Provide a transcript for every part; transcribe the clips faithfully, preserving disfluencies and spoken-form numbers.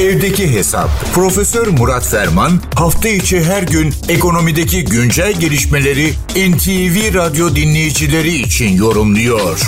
Evdeki Hesap. Profesör Murat Ferman hafta içi her gün ekonomideki güncel gelişmeleri N T V Radyo dinleyicileri için yorumluyor.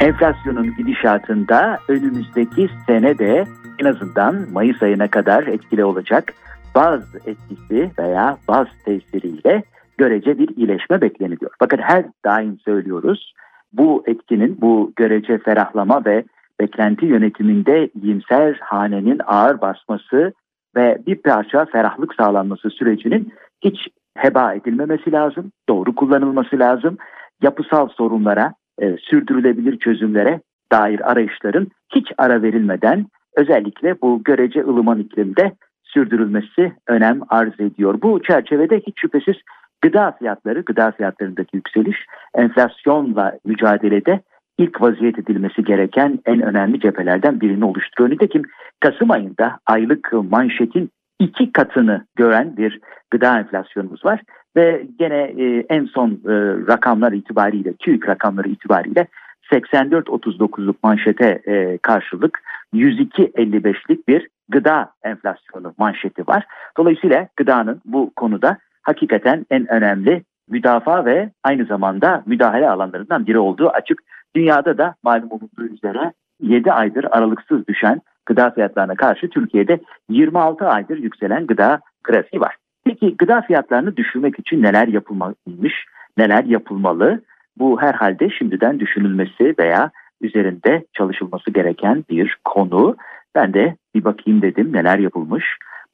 Enflasyonun gidişatında önümüzdeki sene de en azından Mayıs ayına kadar etkili olacak baz etkisi veya baz tesiriyle görece bir iyileşme bekleniyor. Fakat her daim söylüyoruz, bu etkinin, bu görece ferahlama ve beklenti yönetiminde iyimser hanenin ağır basması ve bir parça ferahlık sağlanması sürecinin hiç heba edilmemesi lazım, doğru kullanılması lazım. Yapısal sorunlara, e, sürdürülebilir çözümlere dair arayışların hiç ara verilmeden, özellikle bu görece ılıman iklimde sürdürülmesi önem arz ediyor. Bu çerçevede hiç şüphesiz gıda fiyatları, gıda fiyatlarındaki yükseliş enflasyonla mücadelede ilk vaziyet edilmesi gereken en önemli cephelerden birini oluşturuyor. Nitekim Kasım ayında aylık manşetin iki katını gören bir gıda enflasyonumuz var ve gene en son rakamlar itibariyle, TÜİK rakamları itibariyle seksen dört otuz dokuzluk manşete karşılık yüz iki elli beşlik bir gıda enflasyonu manşeti var. Dolayısıyla gıdanın bu konuda hakikaten en önemli müdafaa ve aynı zamanda müdahale alanlarından biri olduğu açık. Dünyada da malum olduğu üzere yedi aydır aralıksız düşen gıda fiyatlarına karşı Türkiye'de yirmi altı aydır yükselen gıda grafiği var. Peki gıda fiyatlarını düşürmek için neler yapılmalıymış, neler yapılmalı? Bu herhalde şimdiden düşünülmesi veya üzerinde çalışılması gereken bir konu. Ben de bir bakayım dedim, neler yapılmış,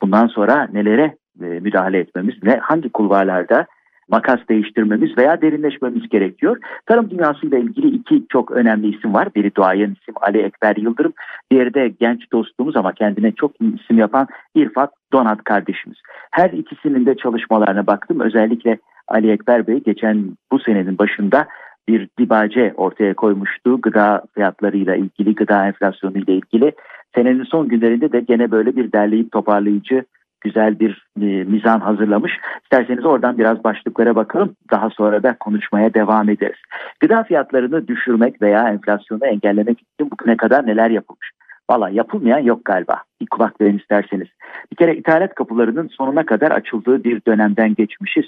bundan sonra nelere müdahale etmemiz ve hangi kulvarlarda makas değiştirmemiz veya derinleşmemiz gerekiyor. Tarım dünyasıyla ilgili iki çok önemli isim var. Biri duayen isim Ali Ekber Yıldırım, diğeri de genç dostumuz ama kendine çok iyi isim yapan İrfak Donat kardeşimiz. Her ikisinin de çalışmalarına baktım. Özellikle Ali Ekber Bey geçen bu senenin başında bir dibace ortaya koymuştu. Gıda fiyatlarıyla ilgili, gıda enflasyonu ile ilgili. Senenin son günlerinde de gene böyle bir derleyip toparlayıcı güzel bir e, mizan hazırlamış. İsterseniz oradan biraz başlıklara bakalım. Daha sonra da konuşmaya devam ederiz. Gıda fiyatlarını düşürmek veya enflasyonu engellemek için bugüne kadar neler yapılmış? Valla yapılmayan yok galiba. Bir kulak verin isterseniz. Bir kere ithalat kapılarının sonuna kadar açıldığı bir dönemden geçmişiz.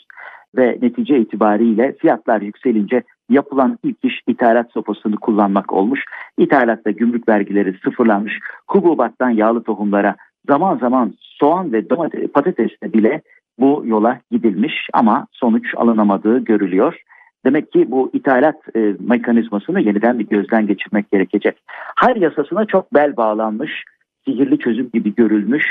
Ve netice itibariyle fiyatlar yükselince yapılan ilk iş ithalat sopasını kullanmak olmuş. İthalatta gümrük vergileri sıfırlanmış. Hububattan yağlı tohumlara, zaman zaman soğan ve domates, patatesle bile bu yola gidilmiş ama sonuç alınamadığı görülüyor. Demek ki bu ithalat e, mekanizmasını yeniden bir gözden geçirmek gerekecek. Hayır yasasına çok bel bağlanmış, sihirli çözüm gibi görülmüş,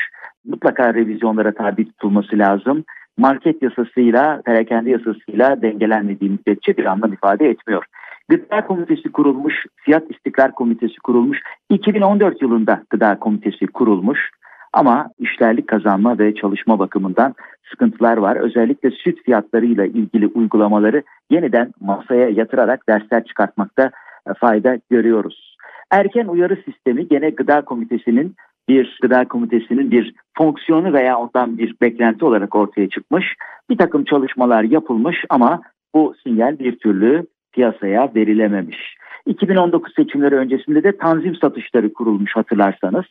mutlaka revizyonlara tabi tutulması lazım. Market yasasıyla, perakende yasasıyla dengelenmediği müddetçe bir anlam ifade etmiyor. Gıda Komitesi kurulmuş, Fiyat İstikrar Komitesi kurulmuş, iki bin on dört yılında Gıda Komitesi kurulmuş. Ama işlerlik kazanma ve çalışma bakımından sıkıntılar var. Özellikle süt fiyatlarıyla ilgili uygulamaları yeniden masaya yatırarak dersler çıkartmakta fayda görüyoruz. Erken uyarı sistemi gene Gıda Komitesi'nin bir Gıda Komitesi'nin bir fonksiyonu veya ondan bir beklenti olarak ortaya çıkmış. Bir takım çalışmalar yapılmış ama bu sinyal bir türlü piyasaya verilememiş. iki bin on dokuz seçimleri öncesinde de tanzim satışları kurulmuş hatırlarsanız.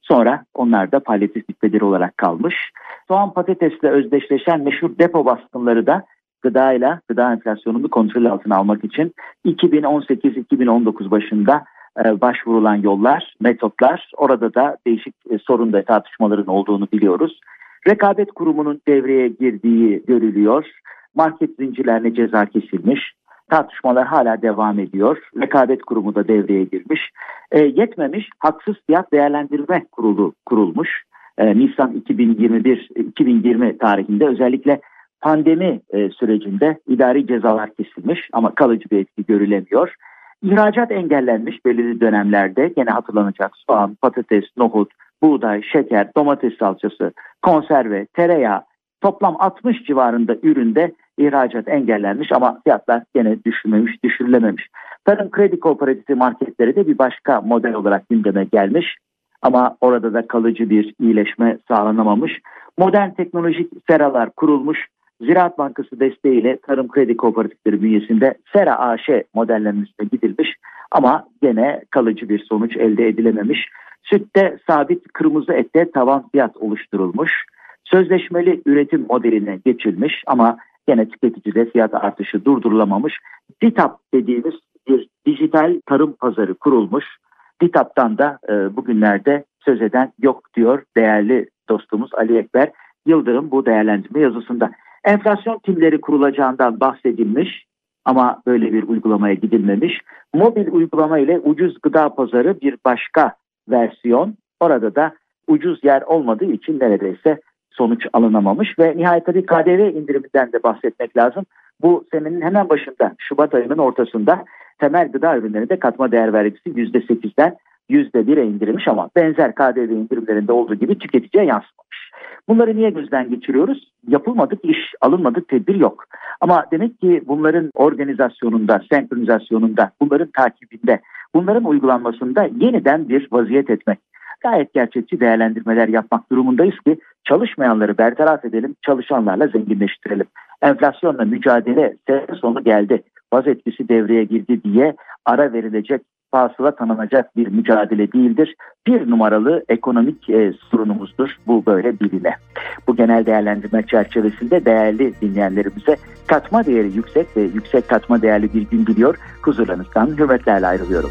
Sonra onlar da palyatif bitmeleri olarak kalmış. Soğan patatesle özdeşleşen meşhur depo baskınları da gıdayla, gıda enflasyonunu kontrol altına almak için iki bin on sekiz iki bin on dokuz başında e, başvurulan yollar, metotlar, orada da değişik e, sorun ve tartışmaların olduğunu biliyoruz. Rekabet Kurumu'nun devreye girdiği görülüyor. Market zincirlerine ceza kesilmiş. Tartışmalar hala devam ediyor. Rekabet Kurumu da devreye girmiş. E, yetmemiş, haksız fiyat değerlendirme kurulu kurulmuş. E, Nisan iki bin yirmi bir iki bin yirmi tarihinde özellikle pandemi e, sürecinde idari cezalar kesilmiş ama kalıcı bir etki görülemiyor. İhracat engellenmiş belirli dönemlerde. Gene hatırlanacak soğan, patates, nohut, buğday, şeker, domates salçası, konserve, tereyağı, toplam altmış civarında üründe ihracat engellenmiş ama fiyatlar gene düşürmemiş, düşürülememiş. Tarım Kredi Kooperatifleri marketleri de bir başka model olarak gündeme gelmiş ama orada da kalıcı bir iyileşme sağlanamamış. Modern teknolojik seralar kurulmuş. Ziraat Bankası desteğiyle Tarım Kredi Kooperatifleri bünyesinde Sera A Ş modellenmesine gidilmiş Ama gene kalıcı bir sonuç elde edilememiş. Sütte sabit, kırmızı ette tavan fiyat oluşturulmuş. Sözleşmeli üretim modeline geçilmiş ama gene tüketicide fiyat artışı durdurulamamış. DİTAP dediğimiz bir dijital tarım pazarı kurulmuş. DİTAP'tan da e, bugünlerde söz eden yok diyor değerli dostumuz Ali Ekber Yıldırım bu değerlendirme yazısında. Enflasyon timleri kurulacağından bahsedilmiş ama böyle bir uygulamaya gidilmemiş. Mobil uygulama ile ucuz gıda pazarı bir başka versiyon. Orada da ucuz yer olmadığı için neredeyse sonuç alınamamış ve nihayet tabii K D V indiriminden de bahsetmek lazım. Bu senenin hemen başında, Şubat ayının ortasında temel gıda ürünlerinde katma değer vergisi yüzde sekizden yüzde bire indirilmiş ama benzer K D V indirimlerinde olduğu gibi tüketiciye yansımamış. Bunları niye gözden geçiriyoruz? Yapılmadık iş, alınmadık tedbir yok. Ama demek ki bunların organizasyonunda, senkronizasyonunda, bunların takibinde, bunların uygulanmasında yeniden bir vaziyet etmek, gayet gerçekçi değerlendirmeler yapmak durumundayız ki çalışmayanları bertaraf edelim, çalışanlarla zenginleştirelim. Enflasyonla mücadele sene sonu geldi, baz etkisi devreye girdi diye ara verilecek, fasıla tanınacak bir mücadele değildir. Bir numaralı ekonomik e, sorunumuzdur bu, böyle biline. Bu genel değerlendirme çerçevesinde değerli dinleyenlerimize katma değeri yüksek ve yüksek katma değerli bir gün diliyor. Huzurlarınızdan hürmetlerle ayrılıyorum.